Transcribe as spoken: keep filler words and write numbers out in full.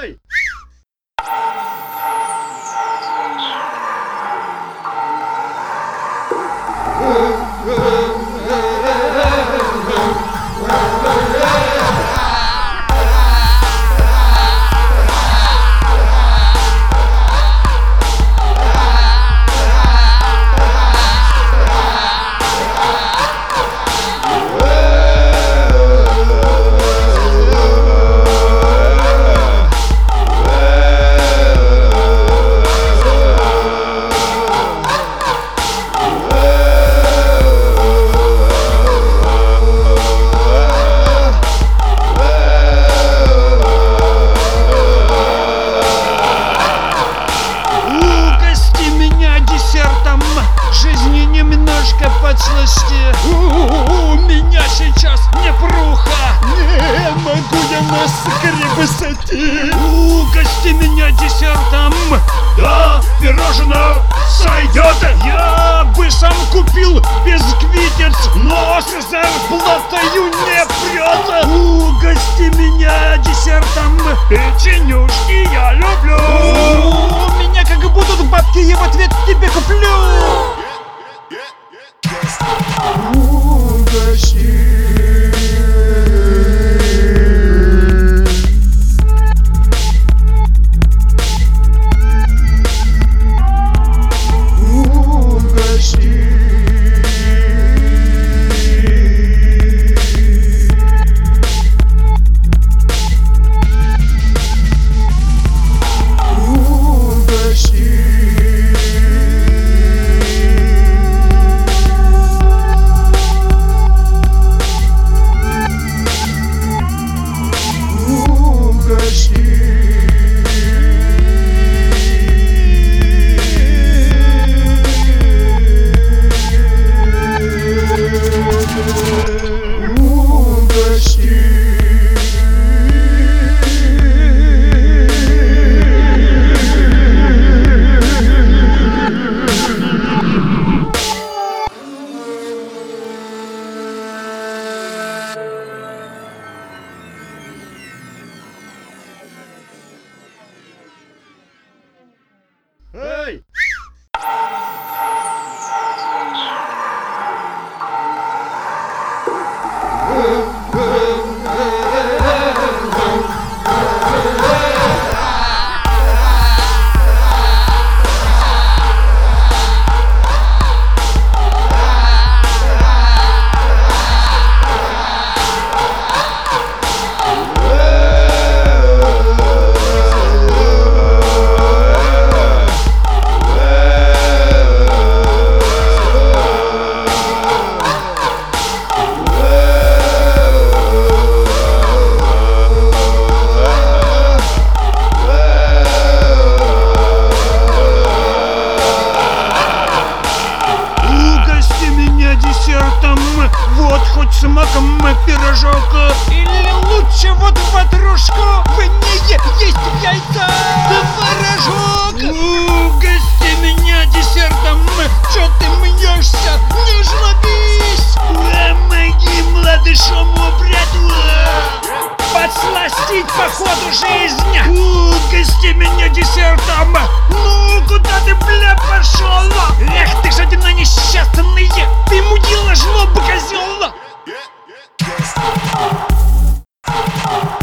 เลยУгости меня десертом. Да, пирожное сойдет. Я бы сам купил бисквитец, но с зарплатою не прет. Угости меня десертом. Печенюшки я люблю. У меня как будут бабки, я в ответ тебе куплю. Угости. Эй! С маком пирожок. Или лучше вот ватрушку. В ней есть яйца. Творожок. Угости меня десертом. Чё ты мнешься? Не жлобись. Помоги младышому брату подсластить по ходу жизнь. Угости меня десертом. Ну куда ты, бля, пошел? Эх ты ж одна несчастный. Ты мудила, жлоб, козел. Oh,